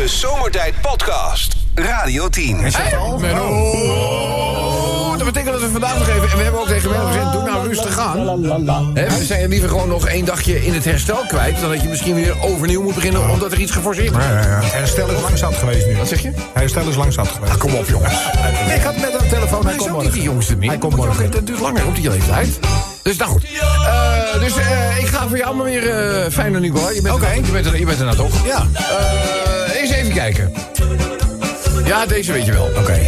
De Zomertijd Podcast. Radio 10. Is het al? Dat betekent dat we vandaag nog even... En we hebben ook tegen Menno gezegd, doe nou rustig aan. We zijn liever gewoon nog één dagje in het herstel kwijt... dan dat je misschien weer overnieuw moet beginnen... omdat er iets geforceerd is. Ja. Herstel is lang zat geweest nu. Wat zeg je? Herstel is lang zat geweest. Ah, kom op, jongens. Ik had net een telefoon. Hij komt morgen. Niet de jongste meer. Hij komt morgen. Dat duurt langer op die leeftijd. Dus nou goed. Ik ga voor jou maar weer Feyenoord Nicola. Je bent er nou toch? Ja. Eens even kijken. Ja, deze weet je wel. Oké.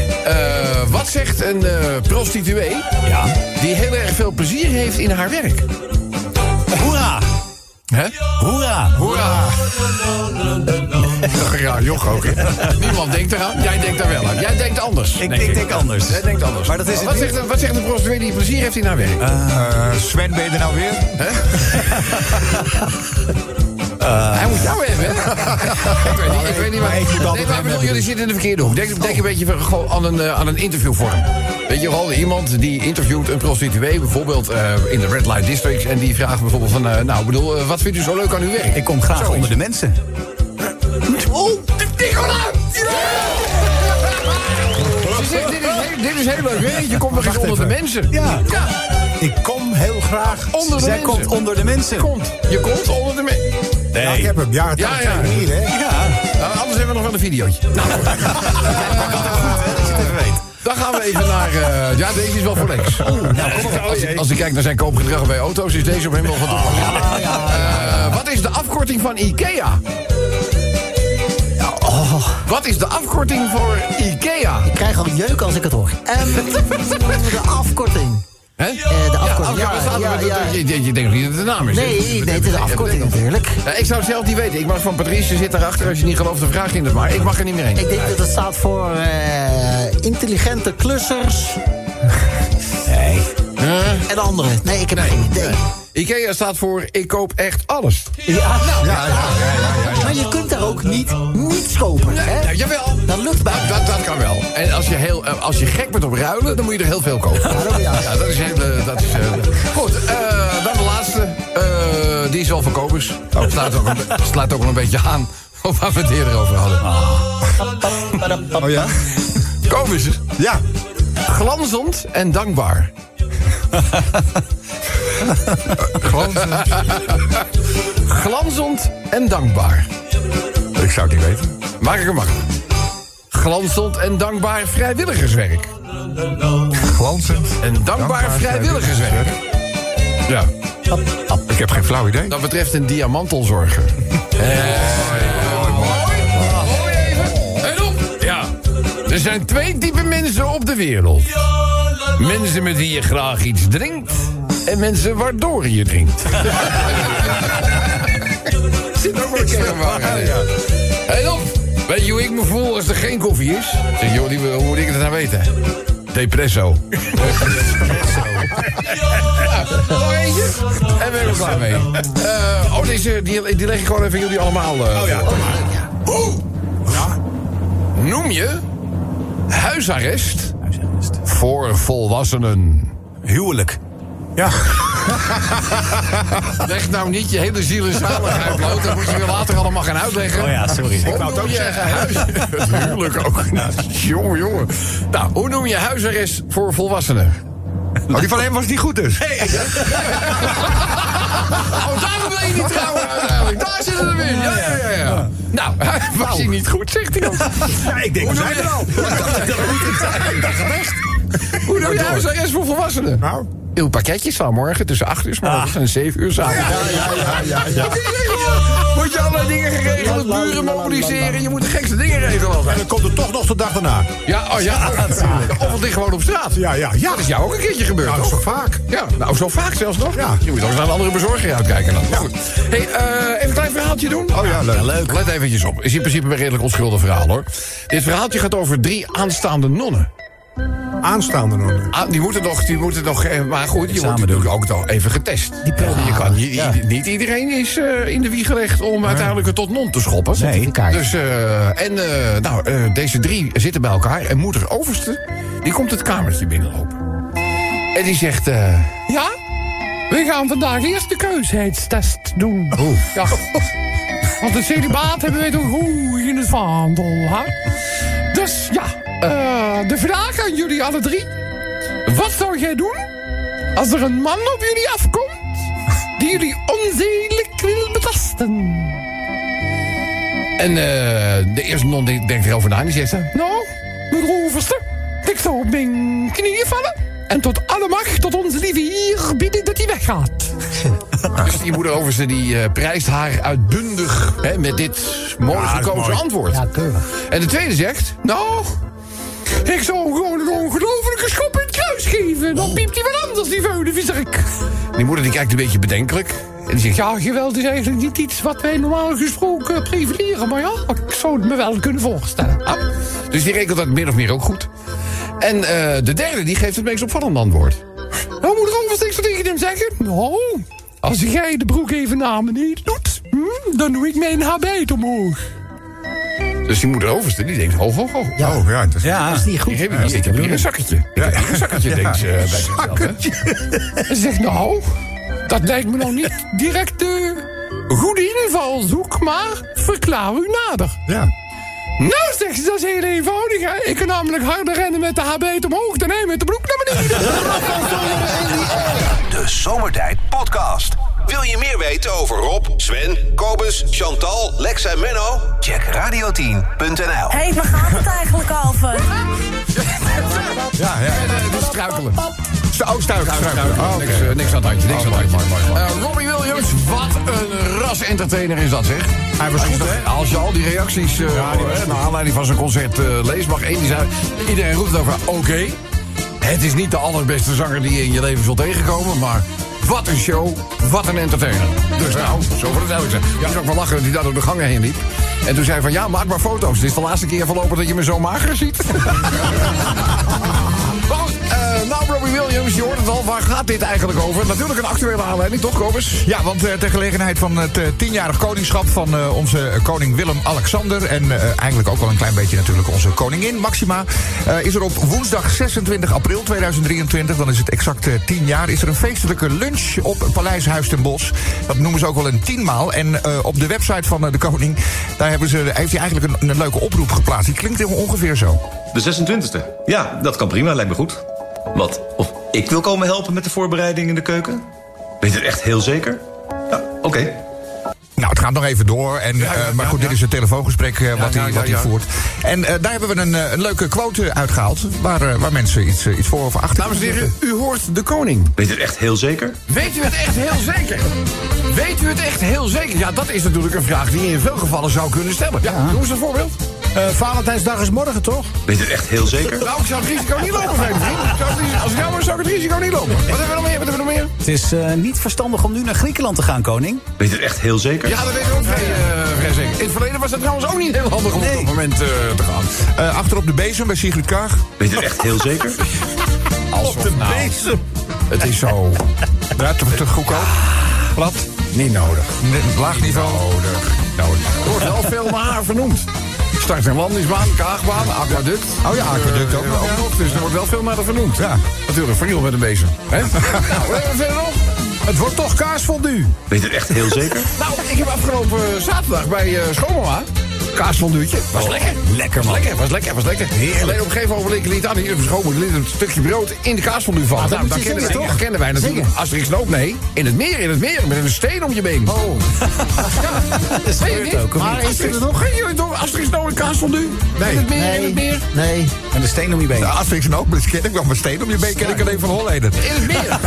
Wat zegt een prostituee... Ja. Die heel erg veel plezier heeft in haar werk? Hoera! Hè? Hoera! Hoera! Ja, joch ook. Niemand denkt eraan, jij denkt daar wel aan. Jij denkt anders. Ik denk anders. Jij denkt anders. Maar dat is wat zegt de prostituee die plezier heeft in haar werk? Sven, ben je er nou weer? Hij moet jou hebben, hè? Ik weet niet waar. Jullie zitten in de verkeerde hoek. Denk een beetje aan een interviewvorm. Weet je wel, iemand die interviewt een prostituee... bijvoorbeeld in de Red Light District... en die vraagt bijvoorbeeld van... wat vindt u zo leuk aan uw werk? Ik kom graag onder de mensen. Nicola! Ze zegt, dit is heel leuk, hè? Je komt nog eens onder de mensen. Ja. Ik kom heel graag onder de mensen. Zij komt onder de mensen. Je komt onder de mensen. Nee. Nou, ik heb hem. Ja, ja. Hier, hè? Ja. Anders hebben we nog wel een videootje. Nou, dan gaan we even naar... deze is wel voor Lex. Als ik kijk naar zijn koopgedrag bij auto's... is deze op hem wel van toepassing. Wat is de afkorting van IKEA? Wat is de afkorting voor IKEA? Ik krijg al jeuk als ik het hoor. De afkorting. Hè? De afkorting. Je denkt nog niet dat het de naam is. Nee, het is de afkorting natuurlijk. Ik zou het zelf niet weten. Ik mag van Patrice, zit daarachter. Als je niet gelooft, dan vraag je het maar. Ik mag er niet meer heen. Ik denk dat het staat voor intelligente klussers. Nee. En andere. Nee, ik heb geen idee. IKEA staat voor ik koop echt alles. Ja. Maar je kunt daar ook niets kopen, hè? Nou, jawel. Dat lukt bij. Dat kan wel. En als je gek bent op ruilen, dan moet je er heel veel kopen. Ja, dat is heel... Goed, dan de laatste. Die is wel voor kopers. Het slaat ook nog een beetje aan op waar we het eerder over hadden. Oh ja? Kopers. Ja. Glanzend en dankbaar. Glanzend en dankbaar. Ik zou het niet weten. Maak ik hem makkelijk. Glanzend en dankbaar vrijwilligerswerk. Glanzend en dankbaar vrijwilligerswerk. Ja. Ik heb geen flauw idee. Dat betreft een diamantelzorger. Mooi even. En op. Ja. Er zijn 2 typen mensen op de wereld. Mensen met wie je graag iets drinkt... en mensen waardoor je drinkt. Zit ook wel een keer. Hey Lof, weet je hoe ik me voel als er geen koffie is? Zeg, joh, hoe moet ik het nou weten? Depresso. Nog eentje. En we hebben er klaar mee. Deze die leg ik gewoon even jullie allemaal. Noem je huisarrest voor volwassenen? Huwelijk. Ja. Leg nou niet je hele ziel en zaligheid bloot. Dat moet je weer later allemaal gaan uitleggen. Oh ja, sorry. Ik wou het ook zeggen. Het huwelijk ook. Nou, jongen. Nou, hoe noem je huisarrest voor volwassenen? Die van hem was niet goed dus. Hey. Daarom ben je niet trouwen uiteindelijk. Daar zitten we weer. Ja. Nou, was hij niet goed, zegt hij dan. Ja, ik denk dat hij er al. Dat gaat echt. Hoe noem je huisarrest voor volwassenen? Nou. Uw pakketjes van morgen tussen 8:00 en 7:00 s'avonds. Ja. Moet je alle dingen geregeld, buren mobiliseren, je moet de gekste dingen regelen. En dan komt er toch nog de dag daarna. Ja. Of het ligt gewoon op straat. Ja. Dat is jou ook een keertje gebeurd. Nou, zo vaak. Ja, nou, zo vaak zelfs nog. Ja. Je moet ook eens naar een andere bezorger uitkijken dan. Ja. Goed. Hey, even een klein verhaaltje doen. Oh ja, leuk. Let eventjes op. Is in principe een redelijk onschuldig verhaal, hoor. Dit verhaaltje gaat over 3 aanstaande nonnen. Aanstaande nonnen. Die moeten nog maar goed, je wordt natuurlijk ook nog even getest. Niet iedereen is in de wieg gelegd om uiteindelijk het tot non te schoppen. Nee. Dus, deze 3 zitten bij elkaar en moeder overste, die komt het kamertje binnenlopen. En die zegt, we gaan vandaag eerst de keuzheidstest doen. Oh. Ja. Want een celibaat hebben we toch goed in het vaandel. Hè? Dus ja, de vraag aan jullie alle drie. Wat zou jij doen als er een man op jullie afkomt die jullie onzedelijk wil betasten? En de eerste non denkt erover na en die zegt... Nou, mevrouwverste, ik zou op mijn knieën vallen... en tot alle macht, tot onze lieve hier bieden dat hij weggaat. Dus die moeder over ze, die prijst haar uitbundig... Hè, met dit mooi gekozen antwoord. Ja, en de tweede zegt... Nou, ik zou hem gewoon een ongelofelijke schop in het kruis geven. Dan piept hij wel anders, die vuile viezerik. Die moeder die kijkt een beetje bedenkelijk... En die zegt, ja, geweld is eigenlijk niet iets wat wij normaal gesproken prevaleren. Maar ja, ik zou het me wel kunnen voorstellen. Ah, dus die rekent dat min of meer ook goed. En de derde, die geeft het meest opvallend antwoord. Nou, moet er alvast niks tegen hem zeggen. Nou, als jij de broek even naar beneden doet... dan doe ik mijn habit omhoog. Dus die moeder overste, die denkt, ho, ho, ho. Ja, oh, ja, dat is niet goed. Die heeft hier een zakketje. Ja. Ik heb hier een zakketje, denkt ze bij zichzelf. En ze zegt, nou... Dat lijkt me nog niet direct de goede invalshoek, maar verklaar u nader. Ja. Nou, zegt ze, dat is heel eenvoudig. Hè? Ik kan namelijk harder rennen met de habit omhoog dan hij met de broek naar beneden. De Zomertijd Podcast. Wil je meer weten over Rob, Sven, Kobus, Chantal, Lex en Menno? Check radio10.nl. Hé, waar gaat het eigenlijk over? Ja, dat is struikelen. Niks aan het handje. Robbie Williams, wat een ras-entertainer is dat, zeg. Hij was goed, hè? Als je al die reacties naar aanleiding van zijn concert leest... mag één die zei... Iedereen roept over, oké, het is niet de allerbeste zanger die je in je leven zult tegenkomen... maar wat een show, wat een entertainer. Dus nou, zo wordt het duidelijk zijn. Ja. Ik moest ook wel lachen dat hij daar door de gangen heen liep. En toen zei hij van, ja, maak maar foto's. Dit is de laatste keer voorlopig dat je me zo mager ziet. Nou, Robbie Williams, je hoort het al. Waar gaat dit eigenlijk over? Natuurlijk een actuele aanleiding, toch, Kobus? Ja, want ter gelegenheid van het 10-jarig koningschap van onze koning Willem-Alexander... en eigenlijk ook wel een klein beetje natuurlijk onze koningin Maxima... is er op woensdag 26 april 2023, dan is het exact 10 jaar... is er een feestelijke lunch op Paleis Huis ten Bosch. Dat noemen ze ook wel een 10-maal. En op de website van de koning, daar heeft hij eigenlijk een leuke oproep geplaatst. Die klinkt ongeveer zo. De 26e? Ja, dat kan prima, lijkt me goed. Wat? Of ik wil komen helpen met de voorbereiding in de keuken? Weet je het echt heel zeker? Ja, oké. Nou, het gaat nog even door. En, maar goed, dit is het telefoongesprek wat hij voert. En daar hebben we een leuke quote uitgehaald... waar mensen iets voor of achter... Dames en heren, u hoort de koning. Weet u het echt heel zeker? Weet u het echt heel zeker? Weet u het echt heel zeker? Ja, dat is natuurlijk een vraag die je in veel gevallen zou kunnen stellen. Ja, noem eens een voorbeeld. Valentijnsdag is morgen, toch? Weet je het echt heel zeker? Nou, ik zou het risico niet lopen, vriend. Als ik jou was, zou ik het risico niet lopen. Wat hebben we nog meer? Het is niet verstandig om nu naar Griekenland te gaan, koning. Weet je het echt heel zeker? Ja, dat weet ik ook vrij zeker. In het verleden was dat trouwens ook niet heel handig om op dat moment te gaan. Achter op de bezem bij Sigrid Kaag. Weet je het echt heel zeker? Op de bezem. Het is zo. Ja, te goedkoop. Plat. Niet nodig. Laag niveau. Er wordt wel veel naar haar vernoemd. Start- en landingsbaan, Kaagbaan, aquaduct. Oh ja, aquaduct ook. Ja. Dus er wordt wel veel naar haar vernoemd. Ja, natuurlijk, verniel met een bezem. Nou, verder nog. Het wordt toch kaasfondue. Weet je het echt heel zeker? Nou, ik heb afgelopen zaterdag bij schoonmama... kaasfonduutje. Was lekker. Was lekker. Heerlijk. Alleen op een gegeven moment liet aan die schoonmoeder een stukje brood in de kaasfondue vallen. Ah, nou, dat kennen wij natuurlijk. Asterix loopt in het meer. Met een steen om je been. Oh. Ja, dat weet je niet. Maar is er nog geen Asterix Noop en kaasfondue? Nee. In het meer. Nee. En de steen om je been. Nou, Asterix Noop, dat ken ik wel. Maar steen om je been ken ik alleen van Holleden. In het meer.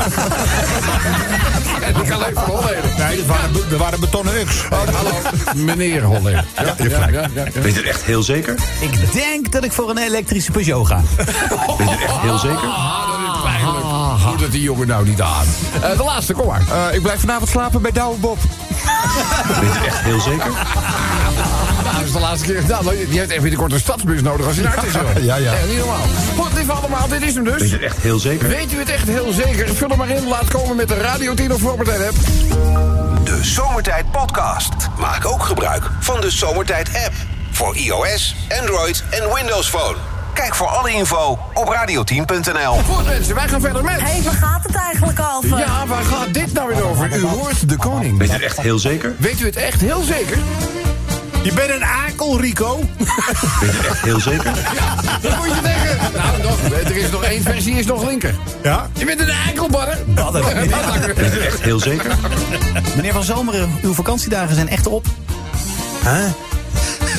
Ik alleen van Holleden. Nee, dat waren betonnen uks. Hallo. Meneer Holleden. Ja. Weet je het echt heel zeker? Ik denk dat ik voor een elektrische Peugeot ga. Weet je het echt heel zeker? Dat is pijnlijk. Goed dat die jongen nou niet aan. De laatste, kom maar. Ik blijf vanavond slapen bij Douwe Bob. Weet je het echt heel zeker? Nou, dat is de laatste keer gedaan. Je hebt echt weer kort een stadsbus nodig als je naar het is. Ja. Echt niet normaal. Goed, dit allemaal. Dit is hem dus. Weet je het echt heel zeker? Weet u het echt heel zeker? Vul hem maar in. Laat komen met de Radio 10 of Zomertijd-app. De Zomertijd Podcast. Maak ook gebruik van de Zomertijd app voor iOS, Android en Windows Phone. Kijk voor alle info op radio10.nl. Goed mensen, wij gaan verder met... Hé, waar gaat het eigenlijk over? Ja, waar gaat dit nou weer over? U hoort de koning. Weet u het echt heel zeker? Weet u het echt heel zeker? Je bent een akel, Rico. Ben je echt heel zeker? Ja, dat moet je denken. Nou, er is nog één versie, is nog linker. Ja? Je bent een akelbarre. Badder. Ben je echt heel zeker? Meneer Van Zomeren, uw vakantiedagen zijn echt op. Huh?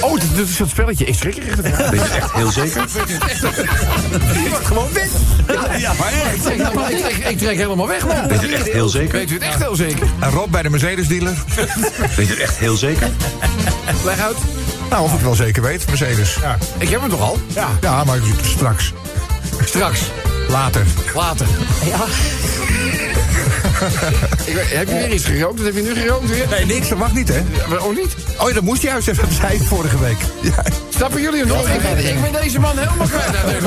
Oh, dit is dat spelletje. Ik schrik er echt van. Ben je echt heel zeker? Je wordt gewoon wit. Ja, maar ik trek helemaal weg. Man. Ben je echt heel zeker? Weet u het echt heel zeker? En Rob bij de Mercedes-dealer. Ben je het echt heel zeker? Leg uit. Nou, of ik wel zeker weet, Mercedes. Ja. Ik heb hem toch al? Ja, ja, maar straks. Straks. Later. Ja. Heb je weer iets gerookt? Dat heb je nu gerookt weer? Nee, niks. Dat mag niet, hè? Ja, oh, niet? Oh ja, dat moest je juist even zijn vorige week. Ja. Stappen jullie er nog? Ik ben deze man helemaal kwijt. Ik weet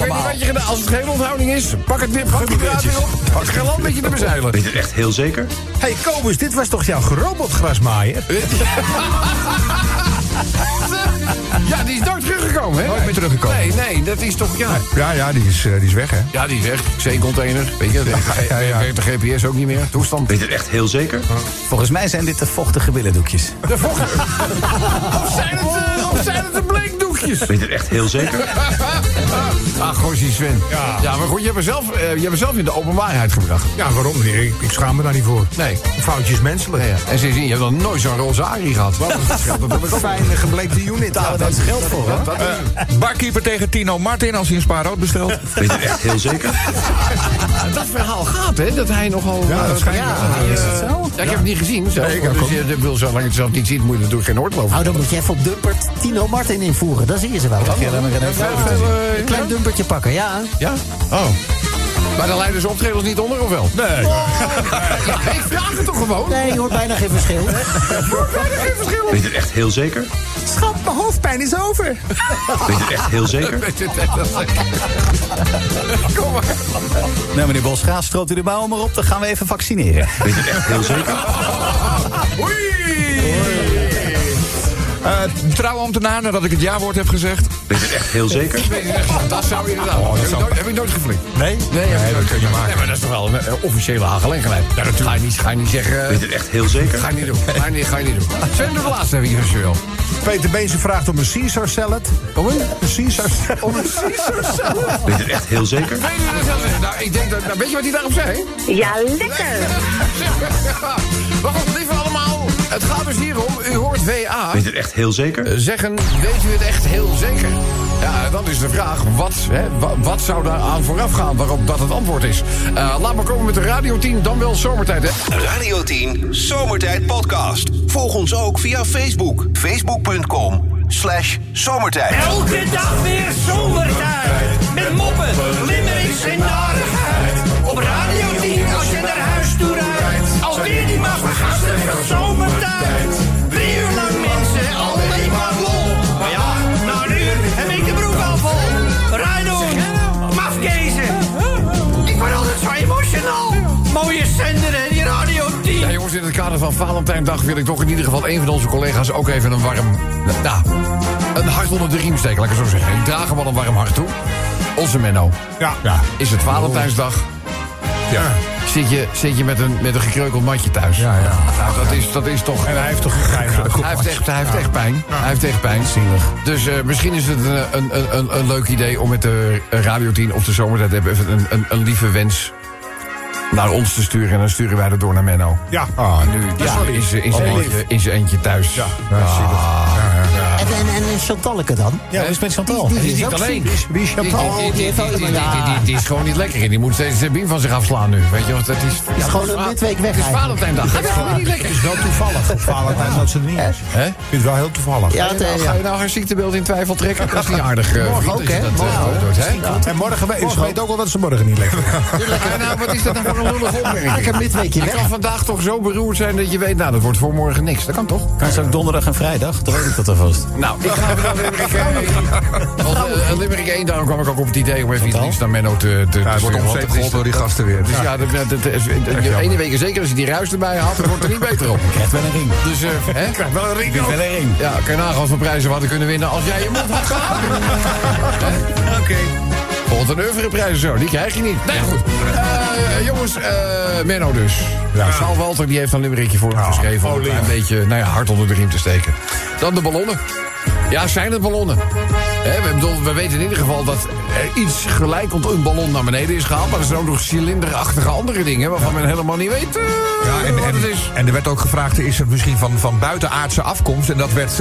niet wat je gedaan. Als het geen onthouding is, pak het weer, pak die draad weer op. Pak het geland met je te bezuilen. Ben je echt heel zeker? Hé, Kobus, dit was toch jouw robotgrasmaaier? Ja, die is nooit teruggekomen, hè? Nooit meer teruggekomen. Nee, dat is toch... Ja, ja die is weg, hè? Ja, die is weg. Zeecontainer. Weet je, de GPS ook niet meer. Toestand. Weet je het echt heel zeker? Volgens mij zijn dit de vochtige billendoekjes. De vochtige? Of zijn het de bleekdoekjes? Weet je het echt heel zeker? Ah, gozie Sven. Ja. Ja, maar goed, je hebt mezelf in de openbaarheid gebracht. Ja, waarom? Ik schaam me daar niet voor. Nee. Foutjes menselijk. Ja. En sindsdien, je hebt nog nooit zo'n rosarie gehad. Wat een verschil. Dat heb ik ook. Fijne gebleekte unit. Ja, daar is geld voor, hè? Barkeeper tegen Tino Martin als hij een spaarrood bestelt. Weet je echt heel zeker? Dat verhaal gaat, hè? Dat hij nogal... Ja, dat schijnt. Is het zo? Ja, ik heb het niet gezien. Zelf. Nee, dus je wil, zolang je het zelf niet ziet, moet je natuurlijk geen oordeel over. Oh, dan moet je even op Dumpert Tino Martin invoeren. Dan zie je ze wel. Dan een klein dumpertje pakken, ja. Ja? Oh. Maar dan leiden ze optredens niet onder, of wel? Nee. Oh. Ik vraag het toch gewoon? Nee, je hoort bijna geen verschil. Weet je het echt heel zeker? Schat, mijn hoofdpijn is over. Weet je het echt heel zeker? Kom maar. Nou, meneer Bosgraaf, stroopt u de mouwen maar op. Dan gaan we even vaccineren. Weet je het echt heel zeker? Oei! Trouwambtenaar, nadat ik het ja-woord heb gezegd. Ben je het echt heel zeker? Dat zou inderdaad. Oh, heb je nooit geflikt? Nee? Nee, dat kun je maken. Nee, maar dat is toch wel een officiële aangelegenheid. Ja, natuurlijk. Ga je niet zeggen... Ben je het echt heel zeker? Ga je niet doen. Ga je niet doen. Sven de laatste heb ik eventueel. Peter Beense vraagt om een Caesar salad. Om een Caesar salad? Ben je het echt heel zeker? Nou, ik denk dat... Nou, weet je wat hij daarop zei? Ja, lekker! Maar goed, lieve allemaal... Het gaat dus hier om, u hoort WA. Weet u het echt heel zeker? Zeggen, weet u het echt heel zeker? Ja, dan is de vraag, wat zou daar aan vooraf gaan waarop dat het antwoord is? Laat maar komen met de Radio 10, dan wel Zomertijd, hè? Radio 10, Zomertijd Podcast. Volg ons ook via Facebook. Facebook.com/Zomertijd. Elke dag weer Zomertijd. Met moppen, limmerings en narigheid. Op Radio 10 als je naar huis toe rijdt. Alweer die maar vergasten van Zomertijd. 3 uur lang mensen, alleen maar lol. Maar ja, na een uur heb ik de broek al vol. Rijdoen, mafkezen. Ik word altijd zo emotional. Mooie zender en die Radio 10. Ja jongens, in het kader van Valentijndag wil ik toch in ieder geval een van onze collega's ook even een warm... Nou, een hart onder de riem steken, laat ik het zo zeggen. Ik draag hem al een warm hart toe. Onze Menno. Ja. Is het Valentijnsdag? Ja. Zit je met een gekreukeld matje thuis? Ja. Nou, dat is toch... En hij heeft toch geen gekreukeld matje? Hij heeft echt pijn. Ja. Hij heeft echt pijn. Zielig. Dus misschien is het een leuk idee om met de Radio 10 of de Zomertijd te hebben... even een lieve wens naar ons te sturen. En dan sturen wij dat door naar Menno. Ja. Oh, nu in zijn eentje thuis. Ja, zielig. En Chantalke dan? Ja, wat is met Chantal? Die is niet alleen. Die is gewoon niet lekker in. Die moet steeds de biem van zich afslaan nu. Weet je, want dat is... Het is gewoon dit week weg. Het is Valentijndag. Het is gewoon niet lekker. Het is wel toevallig. Valentijn dat ze er niet is. Ik vind het wel heel toevallig. Ga je nou haar ziektebeeld in twijfel trekken? Dat is niet aardig. Morgen ook, hè? En morgen weet ook al dat ze morgen niet lekker is. Wat is dat nou voor een lullig opmerking? Ik heb midweekje weg. Je kan vandaag toch zo beroerd zijn dat je weet... Nou, dat wordt voor morgen niks. Dat kan toch? Kan ze ook donderdag en vrijdag? Dat weet ik dat alvast. Nou, ik ga naar Limerick 1. Daarom kwam ik ook op het idee om even iets nieuws naar Menno te ja, het wordt omzeep door die gasten weer. Dus ja, de ene week zeker als je die ruis erbij had, dan wordt er niet beter op. Krijgt wel een ring. Dus, hè? Krijgt wel een ring. Krijgt wel een ring. Ja, kan je nagaan voor prijzen wat we kunnen winnen als jij je mond had gehouden. Oké. Bijvoorbeeld een oeuvreprijs zo, die krijg je niet. Nee, goed. Jongens, Menno dus. Ja. Saal Walter die heeft een limmerikje voor hem geschreven... om een beetje hard onder de riem te steken. Dan de ballonnen. Ja, zijn het ballonnen? We weten in ieder geval dat er iets gelijkend een ballon naar beneden is gehaald... maar er zijn ook nog cilinderachtige andere dingen... waarvan men helemaal niet weet wat het is. En er werd ook gevraagd, is het misschien van buitenaardse afkomst... en dat werd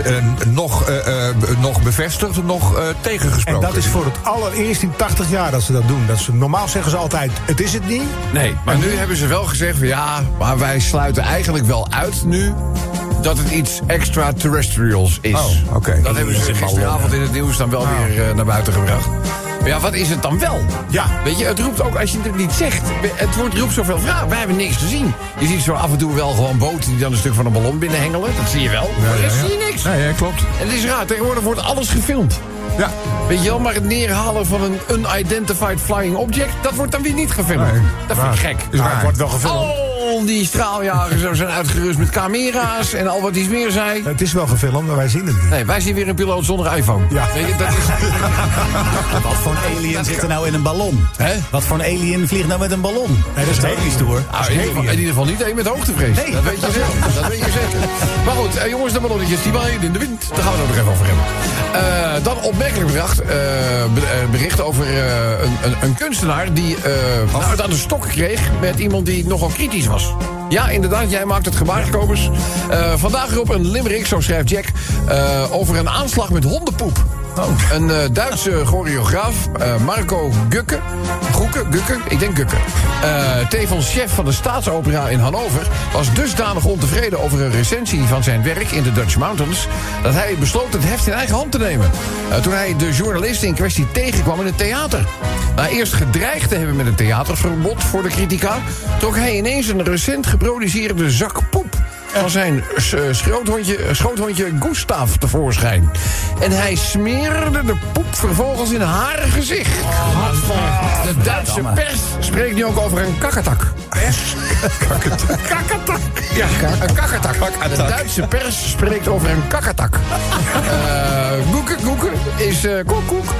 nog bevestigd, nog tegengesproken. En dat is voor het allereerst in 80 jaar dat ze dat doen. Normaal zeggen ze altijd, het is het niet. Nee, maar nu hebben ze wel gezegd, ja, maar wij sluiten eigenlijk wel uit nu... dat het iets extraterrestrials is. Oh, oké. Dat hebben ze gisteravond in het nieuws dan wel weer naar buiten gebracht. Maar ja, wat is het dan wel? Ja. Weet je, het roept ook, als je het niet zegt... roept zoveel vragen. Wij hebben niks gezien. Je ziet zo af en toe wel gewoon boten... die dan een stuk van een ballon binnenhengelen. Dat zie je wel. Maar dan zie je niks. Nee, klopt. En het is raar. Tegenwoordig wordt alles gefilmd. Ja. Weet je wel, maar het neerhalen van een unidentified flying object... dat wordt dan weer niet gefilmd. Nee, dat vind ik gek. Het wordt wel gefilmd. Al die straaljagers zijn uitgerust met camera's en al wat iets meer zijn. Het is wel gefilmd, maar wij zien het niet. Nee, wij zien weer een piloot zonder iPhone. Ja. Weet je, dat is... Wat voor een alien zit er nou in een ballon? He? Wat voor een alien vliegt nou met een ballon? Nee, dat is heel iets door. In ieder geval niet één met hoogtevrees. Nee. Dat weet je zelf. Dat weet je zeker. Maar goed, jongens, de ballonnetjes die waaien in de wind. Daar gaan we het nog even over hebben. Dan opmerkelijk bericht over een kunstenaar die het aan de stok kreeg met iemand die nogal kritisch was. Ja, inderdaad, jij maakt het gebaar, Kobus. Vandaag erop een limerick, zo schrijft Jack... over een aanslag met hondenpoep. Oh. Een Duitse choreograaf, Marco Goecke, ik denk Goecke... tevens chef van de Staatsopera in Hannover... was dusdanig ontevreden over een recensie van zijn werk in de Dutch Mountains... dat hij besloot het heft in eigen hand te nemen. Toen hij de journalist in kwestie tegenkwam in het theater. Na eerst gedreigd te hebben met een theaterverbod voor de critica... trok hij ineens een recent geproduceerde zak poep... van zijn schoothondje Gustav tevoorschijn. En hij smeerde de poep vervolgens in haar gezicht. De Duitse pers spreekt nu ook over een kakkertak. Kakkertak. Ja, een kakkertak. De Duitse pers spreekt over een kakkertak. Koek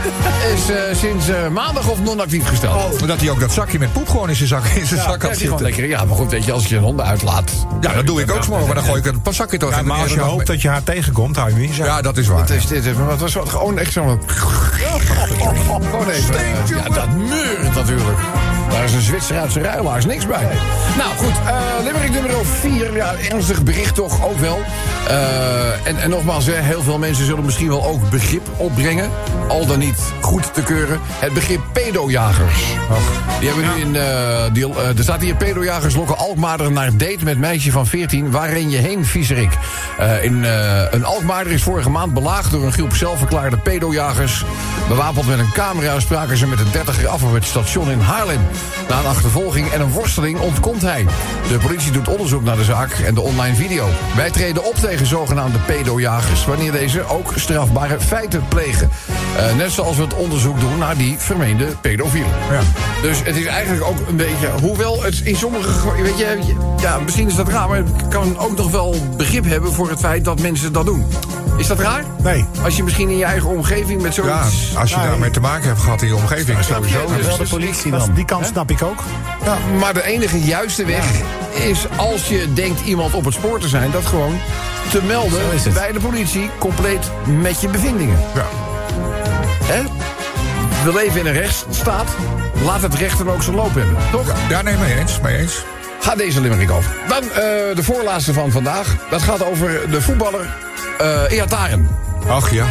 is sinds maandag op non-actief gesteld. Oh, omdat hij ook dat zakje met poep gewoon in zijn zak had zitten. Lekker, ja, maar goed, weet je, als je een hond uitlaat... Ja, dat doe ik ook maar dan gooi ik een paar zakje toch in. Maar als je hoopt dat je haar tegenkomt, hou je niet. Ja, dat is waar. Het was gewoon echt zo'n... Gewoon even... Ja, dat meurt natuurlijk. Daar is een Zwitser uit zijn ruilaars niks bij. Nou, goed. Limerick nummer 4. Ja, ernstig bericht toch ook wel. En nogmaals, heel veel mensen zullen misschien wel ook begrip opbrengen. Al dan niet goed te keuren. Het begrip pedojagers. Die hebben nu in... er staat hier pedojagers lokken Alkmaarder naar date met meisje van 14. Waar ren je heen, viezerik? Een Alkmaarder is vorige maand belaagd door een groep zelfverklaarde pedojagers. Bewapend met een camera spraken ze met een 30er af op het station in Haarlem. Na een achtervolging en een worsteling ontkomt hij. De politie doet onderzoek naar de zaak en de online video. Wij treden op tegen zogenaamde pedojagers... wanneer deze ook strafbare feiten plegen. Net zoals we het onderzoek doen naar die vermeende pedofielen. Ja. Dus het is eigenlijk ook een beetje... hoewel het in sommige... weet je, ja, misschien is dat raar, maar het kan ook nog wel begrip hebben... voor het feit dat mensen dat doen. Is dat raar? Nee. Als je misschien in je eigen omgeving met zoiets... Ja, als je daarmee te maken hebt gehad in je omgeving... sowieso. Ja, dus de politie dan. Die kans snap ik ook. Ja, maar de enige juiste weg is, als je denkt iemand op het spoor te zijn... dat gewoon te melden bij de politie, compleet met je bevindingen. Ja. Hè? We leven in een rechtsstaat. Laat het recht dan ook zijn loop hebben, toch? Ja, nee, mee eens. Ga deze limerick over. Dan de voorlaatste van vandaag. Dat gaat over de voetballer Iataren. Ach ja.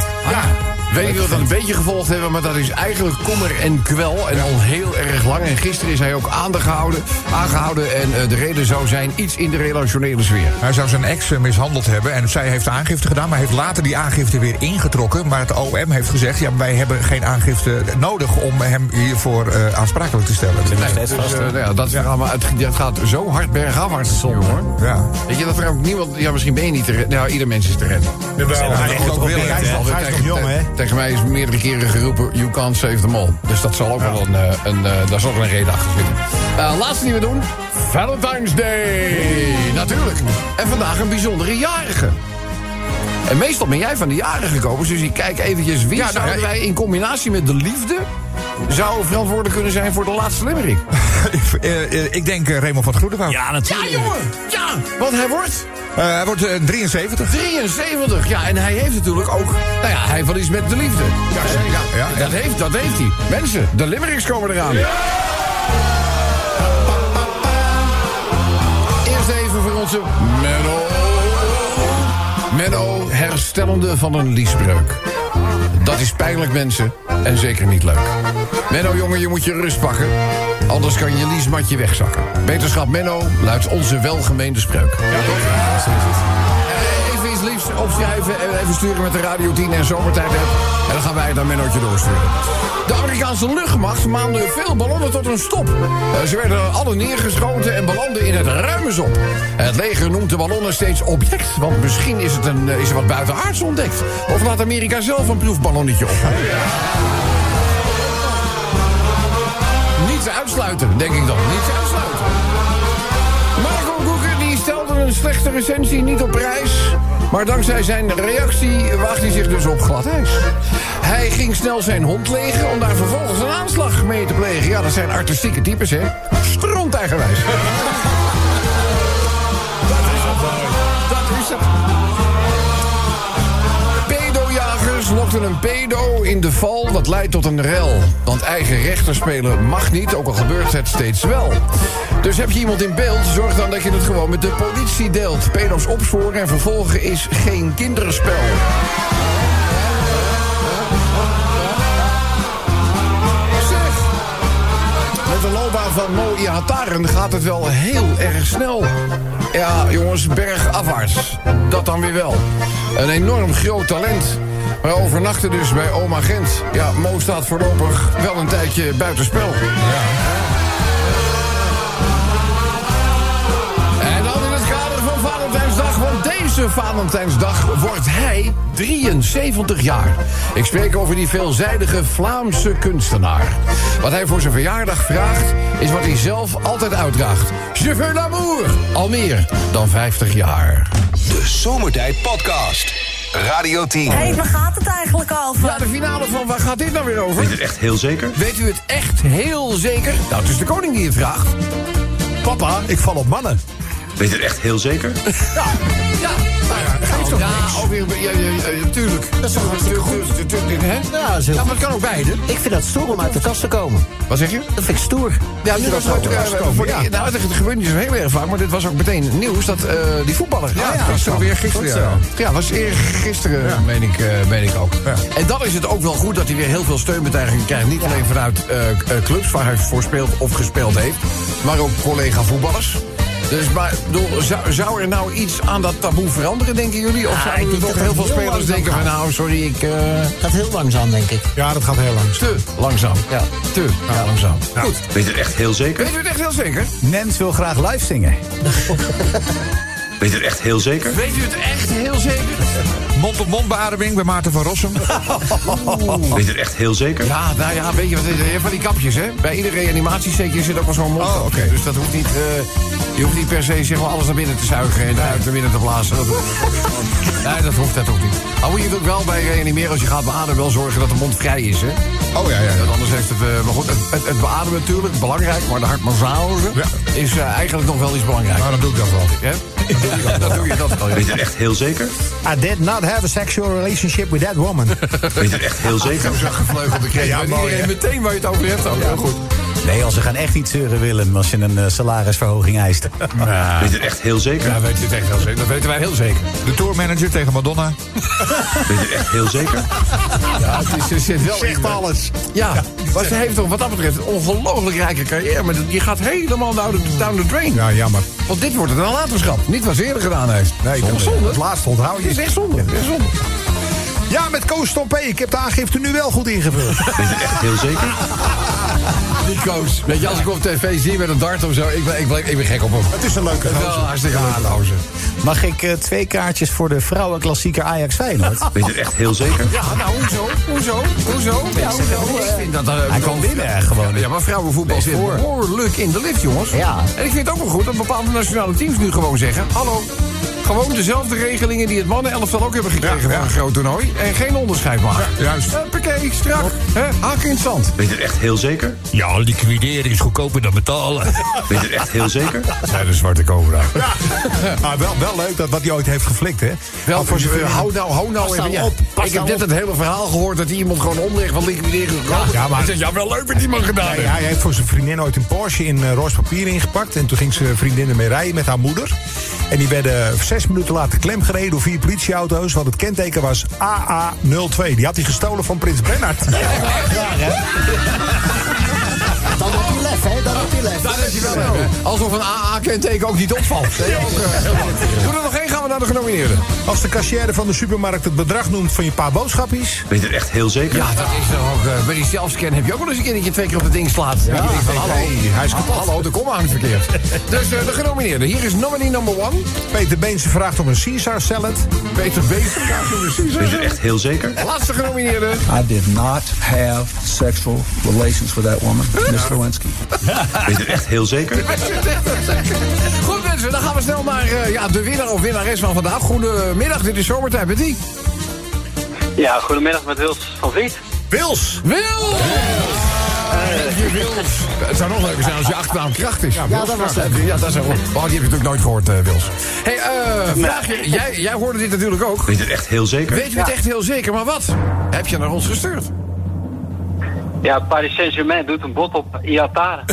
Weet je dat we een beetje gevolgd hebben, maar dat is eigenlijk kommer en kwel. En al heel erg lang. En gisteren is hij ook aangehouden. En de reden zou zijn iets in de relationele sfeer. Hij zou zijn ex mishandeld hebben. En zij heeft aangifte gedaan, maar heeft later die aangifte weer ingetrokken. Maar het OM heeft gezegd, ja, wij hebben geen aangifte nodig om hem hiervoor aansprakelijk te stellen. Het gaat zo hard bergafwaarts. Zonde, hoor. Ja. Weet je, dat er ook niemand... Ja, misschien ben je niet te redden. Nou, ieder mens is te redden. Ja, hij is nog jong, hè? Tegen mij is meerdere keren geroepen, you can't save them all. Dus dat zal ook wel een reden achter zitten. Laatste die we doen, Valentine's Day. Natuurlijk. En vandaag een bijzondere jarige. En meestal ben jij van de jarige gekomen, dus ik kijk eventjes wie zouden wij in combinatie met de liefde zou verantwoordelijk kunnen zijn voor de laatste limerick. Ik denk Raymond van de Groenouw. Ja, natuurlijk. Ja, jongen! Ja, want hij wordt... hij wordt 73. 73, ja. En hij heeft natuurlijk ook... Nou ja, hij heeft wel iets met de liefde. Ja, zeker. Ja. Dat heeft hij. Mensen, de limericks komen eraan. Ja! Eerst even voor onze Menno. Menno, herstellende van een liesbreuk. Dat is pijnlijk, mensen. En zeker niet leuk. Menno, jongen, je moet je rust pakken. Anders kan je liesmatje wegzakken. Beterschap Menno luidt onze welgemeende spreuk. Ja, toch? Even iets liefs opschrijven en even sturen met de Radio 10 en Zomertijd app. En dan gaan wij het aan Mennootje doorsturen. De Amerikaanse luchtmacht maande veel ballonnen tot een stop. Ze werden alle neergeschoten en belanden in het ruime zon. Het leger noemt de ballonnen steeds object. Want misschien is er wat buitenaards ontdekt. Of laat Amerika zelf een proefballonnetje op. Ja. Niet te uitsluiten, denk ik dan. Niet te uitsluiten. Marco Goecke die stelde een slechte recensie niet op prijs. Maar dankzij zijn reactie waagt hij zich dus op glad ijs. Hij ging snel zijn hond legen om daar vervolgens een aanslag mee te plegen. Ja, dat zijn artistieke types, hè. Strontijgerwijs. Dat is het. Lokten een pedo in de val, dat leidt tot een rel. Want eigen rechter spelen mag niet, ook al gebeurt het steeds wel. Dus heb je iemand in beeld, zorg dan dat je het gewoon met de politie deelt. Pedo's opsporen en vervolgen is geen kinderspel. Met de loopbaan van Iataren gaat het wel heel erg snel. Ja, jongens, bergafwaarts. Dat dan weer wel. Een enorm groot talent. We overnachten dus bij oma Gent. Ja, Mo staat voorlopig wel een tijdje buitenspel. Ja. En dan in het kader van Valentijnsdag. Want deze Valentijnsdag wordt hij 73 jaar. Ik spreek over die veelzijdige Vlaamse kunstenaar. Wat hij voor zijn verjaardag vraagt, is wat hij zelf altijd uitdraagt. Je veux l'amour. Al meer dan 50 jaar. De Zomertijd Podcast. Radio 10. Hé, waar gaat het eigenlijk over? Ja, de finale van waar gaat dit nou weer over? Weet u het echt heel zeker? Weet u het echt heel zeker? Nou, het is de koning die het vraagt. Papa, ik val op mannen. Weet u het echt heel zeker? Ja. Geeft toch niks? Ja, tuurlijk. Dat is hartstikke goed. Ja, maar het kan ook beide. Ik vind dat stoer om uit de kast te komen. Wat zeg je? Dat vind ik stoer. Ja, nu was het het gebeurt niet zo heel erg vaak, maar dit was ook meteen nieuws dat die voetballer... Ja, gisteren. Ja, was eergisteren, meen ik ook. Ja. En dan is het ook wel goed dat hij weer heel veel steunbetuigingen krijgt. Niet alleen vanuit clubs waar hij voor speelt of gespeeld heeft, maar ook collega voetballers. Dus maar, zou er nou iets aan dat taboe veranderen, denken jullie? Of zouden er toch heel veel spelers denken van nou, sorry, ik... Het gaat heel langzaam, denk ik. Ja, dat gaat heel langzaam. Te langzaam. Nou, goed. Weet u het echt heel zeker? Nens wil graag live zingen. Weet u het echt heel zeker? Mond-op-mond beademing bij Maarten van Rossum. Weet u het echt heel zeker? Ja, nou ja, weet je wat? Je hebt van die kapjes, hè? Bij iedere reanimatiesetje zit ook wel zo'n mond. Oh, okay. Dus dat hoeft niet... je hoeft niet per se zeg maar, alles naar binnen te zuigen en uit naar binnen te blazen. Nee, dat hoeft niet. Maar moet je natuurlijk wel bij reanimeren als je gaat beademen wel zorgen dat de mond vrij is, hè? Oh ja. Want anders heeft het... maar goed, het beademen natuurlijk, belangrijk. Maar de hartmassage is eigenlijk nog wel iets belangrijker. Nou, dan doe ik dat wel. Hè? Dan doe je dat wel. Weet je echt heel zeker? I did not have a sexual relationship with that woman. Weet je echt heel zeker? Zo'n gevleugelde kreeg. Ja, maar iedereen meteen waar je het over hebt. Ook. Ja, goed. Nee, als ze gaan echt iets zeuren, Willem, als je een salarisverhoging eist. Ja. Weet je het echt heel zeker? Ja, weet je het echt heel zeker. Dat weten wij heel zeker. De tourmanager tegen Madonna. Weet je het echt heel zeker? Ja, ze zit wel echt alles. Ja, maar ze heeft toch wat dat betreft een ongelooflijk rijke carrière. Maar je gaat helemaal down the drain. Ja, jammer. Want dit wordt het een laterschap. Niet wat ze eerder gedaan heeft. Nee, dat is zonde. Het laatste onthoud je. Het is echt zonde. Het is zonde. Ja, met Koos Stompé. Ik heb de aangifte nu wel goed ingevuld. Weet je echt heel zeker? Die Koos. Weet je, als ik op tv zie met een dart of zo, ik ben gek op hem. Het is een leuke gozer. Hartstikke leuke gozer. Mag ik 2 kaartjes voor de vrouwenklassieker Ajax Feyenoord? Weet je het echt heel zeker? Ja, nou, hoezo? Ja, hoezo? Hij kan winnen gewoon. Ja, maar vrouwenvoetbal zit behoorlijk in de lift, jongens. Ja. En ik vind het ook wel goed dat bepaalde nationale teams nu gewoon zeggen, hallo. Gewoon dezelfde regelingen die het mannenelftal ook hebben gekregen voor een groot toernooi. En geen onderscheid maken. Ja, juist. Pakké, strak. Haken in het zand. Weet je het echt heel zeker? Ja, liquideren is goedkoper dan betalen. Weet je het echt heel zeker? Dat zijn de zwarte cobra. Ja. Maar wel leuk dat wat hij ooit heeft geflikt, hè? Wel, hou nou even op. Ik heb net het hele verhaal gehoord dat hij iemand gewoon omlegt van liquideren. Ja, maar hij zegt, ja, wel leuk wat iemand gedaan heeft. Hij heeft voor zijn vriendin ooit een Porsche in roze papier ingepakt. En toen ging zijn vriendin ermee rijden met haar moeder. En die werden 6 minuten later klemgereden door 4 politieauto's. Want het kenteken was AA02. Die had hij gestolen van Prins Bernhard. Ja, hè? Dan heb je lef, hè? Dan heb je lef. Dan heb je wel lef, hè? Alsof een AA-kenteken ook niet opvalt. Ja, ook, doe er nog één, gaan we naar de genomineerden. Als de kassière van de supermarkt het bedrag noemt van je paar boodschappies. Weet je het echt heel zeker? Ja, dat is toch ook. Bij die zelfscan heb je ook wel eens een keer dat je 2 keer op het ding slaat. Ja, ja, van, hallo, hij is kapot. Hallo, de komma hangt verkeerd. Dus de genomineerden. Hier is nominee number 1. Peter Beense vraagt om een Caesar salad. Peter Beense vraagt om een Caesar salad. Weet je het echt heel zeker? Laatste genomineerde. I did not have sexual relations with that woman. Miss Lewinsky. Weet je het echt heel zeker? Goed mensen, dan gaan we snel naar de winnaar of winnares van vandaag. Goedemiddag, dit is Zomertijd met die. Ja, goedemiddag met Wils van Vliet. Wils! Wils. Het zou nog leuker zijn als je achternaam Kracht is. Ja, Wils, dat was het. Ja, dat is goed. Oh, die heb je natuurlijk nooit gehoord, Wils. Hé, vraagje. Jij hoorde dit natuurlijk ook. Weet je het echt heel zeker? Weet je het echt heel zeker, maar wat heb je naar ons gestuurd? Ja, Paris Saint-Germain doet een bot op Iataren.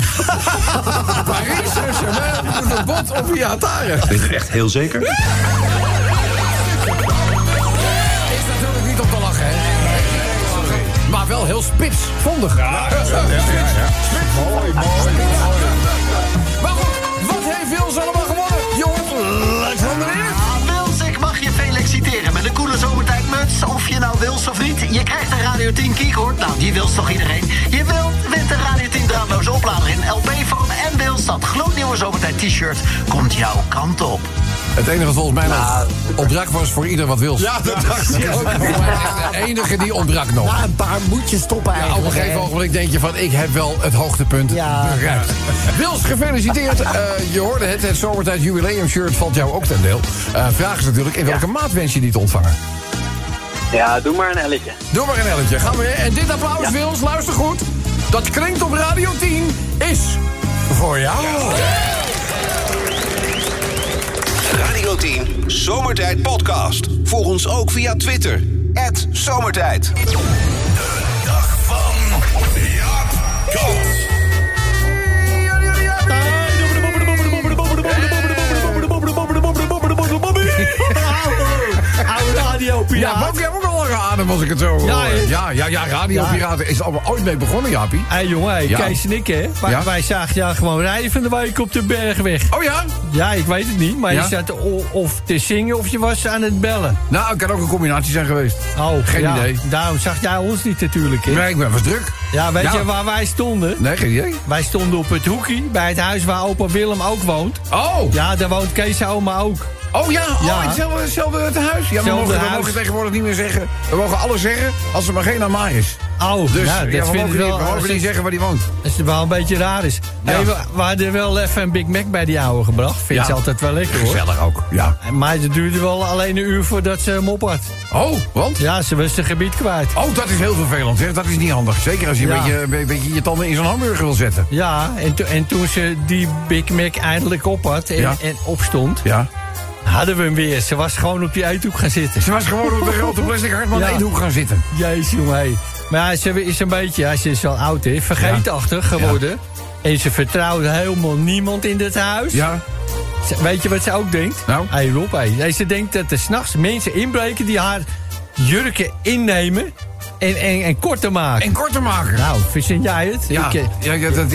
Paris Saint-Germain doet een bot op Iataren. Weet je het echt heel zeker? Is natuurlijk niet om te lachen, hè? Maar wel heel spitsvondig. Ja. Spits. Mooi. Maar goed, wat heeft Wils allemaal gewonnen? Johan, lijkt van de eer. Citeren met een coole zomertijdmuts. Of je nou Wils of niet, je krijgt een Radio 10 keycord. Nou, die wil toch iedereen. Je wint een Radio 10 draadloze oplader in LP-vorm. En Wils, dat gloednieuwe zomertijd-t-shirt komt jouw kant op. Het enige wat volgens mij ontbrak was voor ieder wat Wils. Ja, dat dacht ik ook. De enige die ontbrak nog. Ja, een paar moet je stoppen eigenlijk. Ja, op een gegeven ogenblik denk je van, ik heb wel het hoogtepunt bereikt. Wils, gefeliciteerd. Je hoorde het zomertijd-jubileum-shirt valt jou ook ten deel. Vraag is natuurlijk, in welke maat wens je die te ontvangen? Ja, doe maar een elletje. Gaan we. En dit applaus, Wils, luister goed. Dat klinkt op Radio 10 is voor jou. Radio 10, Zomertijd Podcast. Volg ons ook via Twitter, @Zomertijd. De dag van Jaap Kals. Radio Piraten. Ja, ik heb ook al geademd als ik het zo hoor. Ja, Radio Piraten is allemaal ooit mee begonnen, Jaapie. Hé jongen, Kees en ik, hè. Wij zagen jou gewoon rijden van de wijk op de bergweg. Oh ja? Ja, ik weet het niet, maar je zat of te zingen of je was aan het bellen. Nou, het kan ook een combinatie zijn geweest. Oh, geen idee. Daarom zag jij ons niet natuurlijk, hè. Nee, ik was druk. Ja, weet je waar wij stonden? Nee, geen idee. Wij stonden op het hoekje bij het huis waar opa Willem ook woont. Oh! Ja, daar woont Kees' oma ook. Oh ja, hetzelfde huis. Ja, we mogen tegenwoordig niet meer zeggen. We mogen alles zeggen als er maar geen naam is. Oh, dus ja, we mogen niet zeggen waar die woont. Dat is wel een beetje raar is. Ja. Hey, we hadden wel even een Big Mac bij die oude gebracht. Vindt ze altijd wel lekker, hoor. Gezellig ook, ja. Maar het duurde wel alleen een uur voordat ze hem op had. Oh, want? Ja, ze was het gebied kwijt. Oh, dat is heel vervelend, zeg. Dat is niet handig. Zeker als je een beetje je tanden in zo'n hamburger wil zetten. Ja, en toen ze die Big Mac eindelijk op had en opstond... Ja. Hadden we hem weer. Ze was gewoon op die eethoek gaan zitten. Ze was gewoon op de grote plastic hartman eethoek gaan zitten. Jezus, jongen. Maar ze is een beetje, ja, ze is al oud, hè, vergeetachtig geworden. Ja. En ze vertrouwt helemaal niemand in dit huis. Ja. Weet je wat ze ook denkt? Nou? Hey Rob, hey. Ze denkt dat er 's nachts mensen inbreken die haar jurken innemen... En korter maken. En korter maken. Nou, verzin jij het? Ja. Ik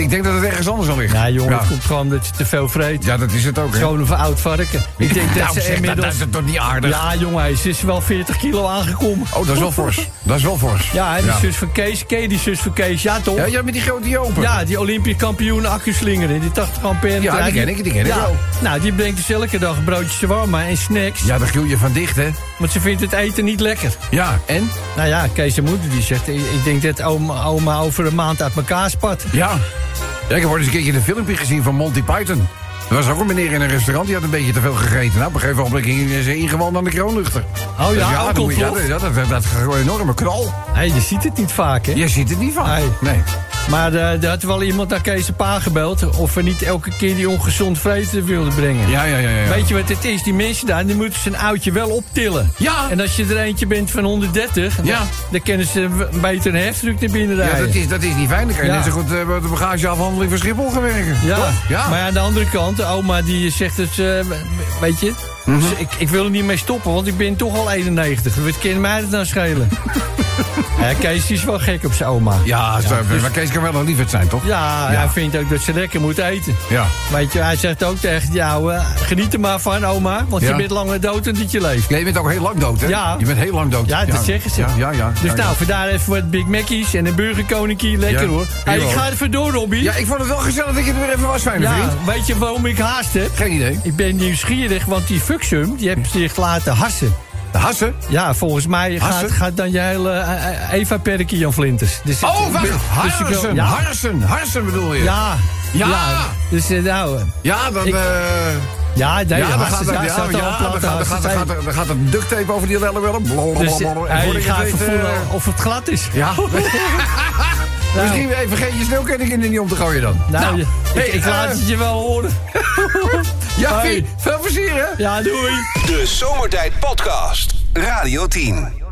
denk dat het ergens anders al ligt. Ja, jongen, het komt gewoon dat je te veel vreet. Ja, dat is het ook. Gewoon een oud varken. Ik denk dat ze inmiddels... Dat is toch niet aardig? Ja, jongen, ze is wel 40 kilo aangekomen. Oh, dat is wel fors. Ja, die zus van Kees. Ken je die zus van Kees? Ja, toch? Ja, met die grote jopen. Ja, die Olympisch kampioen accuslinger in die 80 ampère. Ja, die ken ik wel. Nou, die brengt dus elke dag broodjes shawarma en snacks. Ja, daar groei je van dicht, hè? Want ze vindt het eten niet lekker. Ja, en? Nou ja, Kees moet. Die zegt, ik denk dat oma over een maand uit elkaar spat. Ja, ik heb ooit eens een keertje een filmpje gezien van Monty Python. Er was ook een meneer in een restaurant, die had een beetje te veel gegeten. Nou, op een gegeven moment ging ze ingewand aan de kroonluchter. Oh dus ja, ook dat is een enorme knal. Hey, je ziet het niet vaak, hè? Je ziet het niet vaak, nee. Maar er had wel iemand naar Kees' pa gebeld... of we niet elke keer die ongezond vreten wilden brengen. Ja. Weet je wat het is? Die mensen daar, die moeten zijn oudje wel optillen. Ja. En als je er eentje bent van 130... Dan kunnen ze beter een heftruck naar binnen rijden. Ja, dat is niet fijn. Dan kan je net zo goed de bagageafhandeling van Schiphol gaan werken. Ja. Maar aan de andere kant, de oma die zegt het... weet je... Mm-hmm. Dus ik wil er niet mee stoppen, want ik ben toch al 91. Wat kan mij dat nou schelen? Kees is wel gek op zijn oma. Ja, maar Kees kan wel een lieverd zijn, toch? Ja, hij vindt ook dat ze lekker moet eten. Ja. Weet je, hij zegt ook tegen die ouwe... Geniet er maar van, oma, want je bent langer dood dan dat je leeft. Ja, je bent ook heel lang dood, hè? Ja. Je bent heel lang dood. Ja, dat zeggen ze. Ja. Dus vandaar even wat Big Mackies en een burgerkoninkje. Lekker, hoor. Ik ga er vandoor, Robbie. Ja, ik vond het wel gezellig dat je er weer even was, fijne vriend. Weet je waarom ik haast heb? Geen idee. Ik ben nieuwsgierig, want die Fuxum, die heeft zich laten hassen. Hassen? Ja, volgens mij gaat dan je hele Eva-perkie Jan Flinters. Dus Harsen bedoel je? Ja. Dus nou... Ja, dan... Ja, nee, dan gaat een ducttape over die lellen wel. Dus je gaat even voelen of het glad is. Ja. Misschien vergeet je sneeuwkenning in de niet om te gooien dan. Nou, ik laat het je wel horen. Ja, veel plezier, hè? Ja, doei. De Zomertijd Podcast, Radio 10.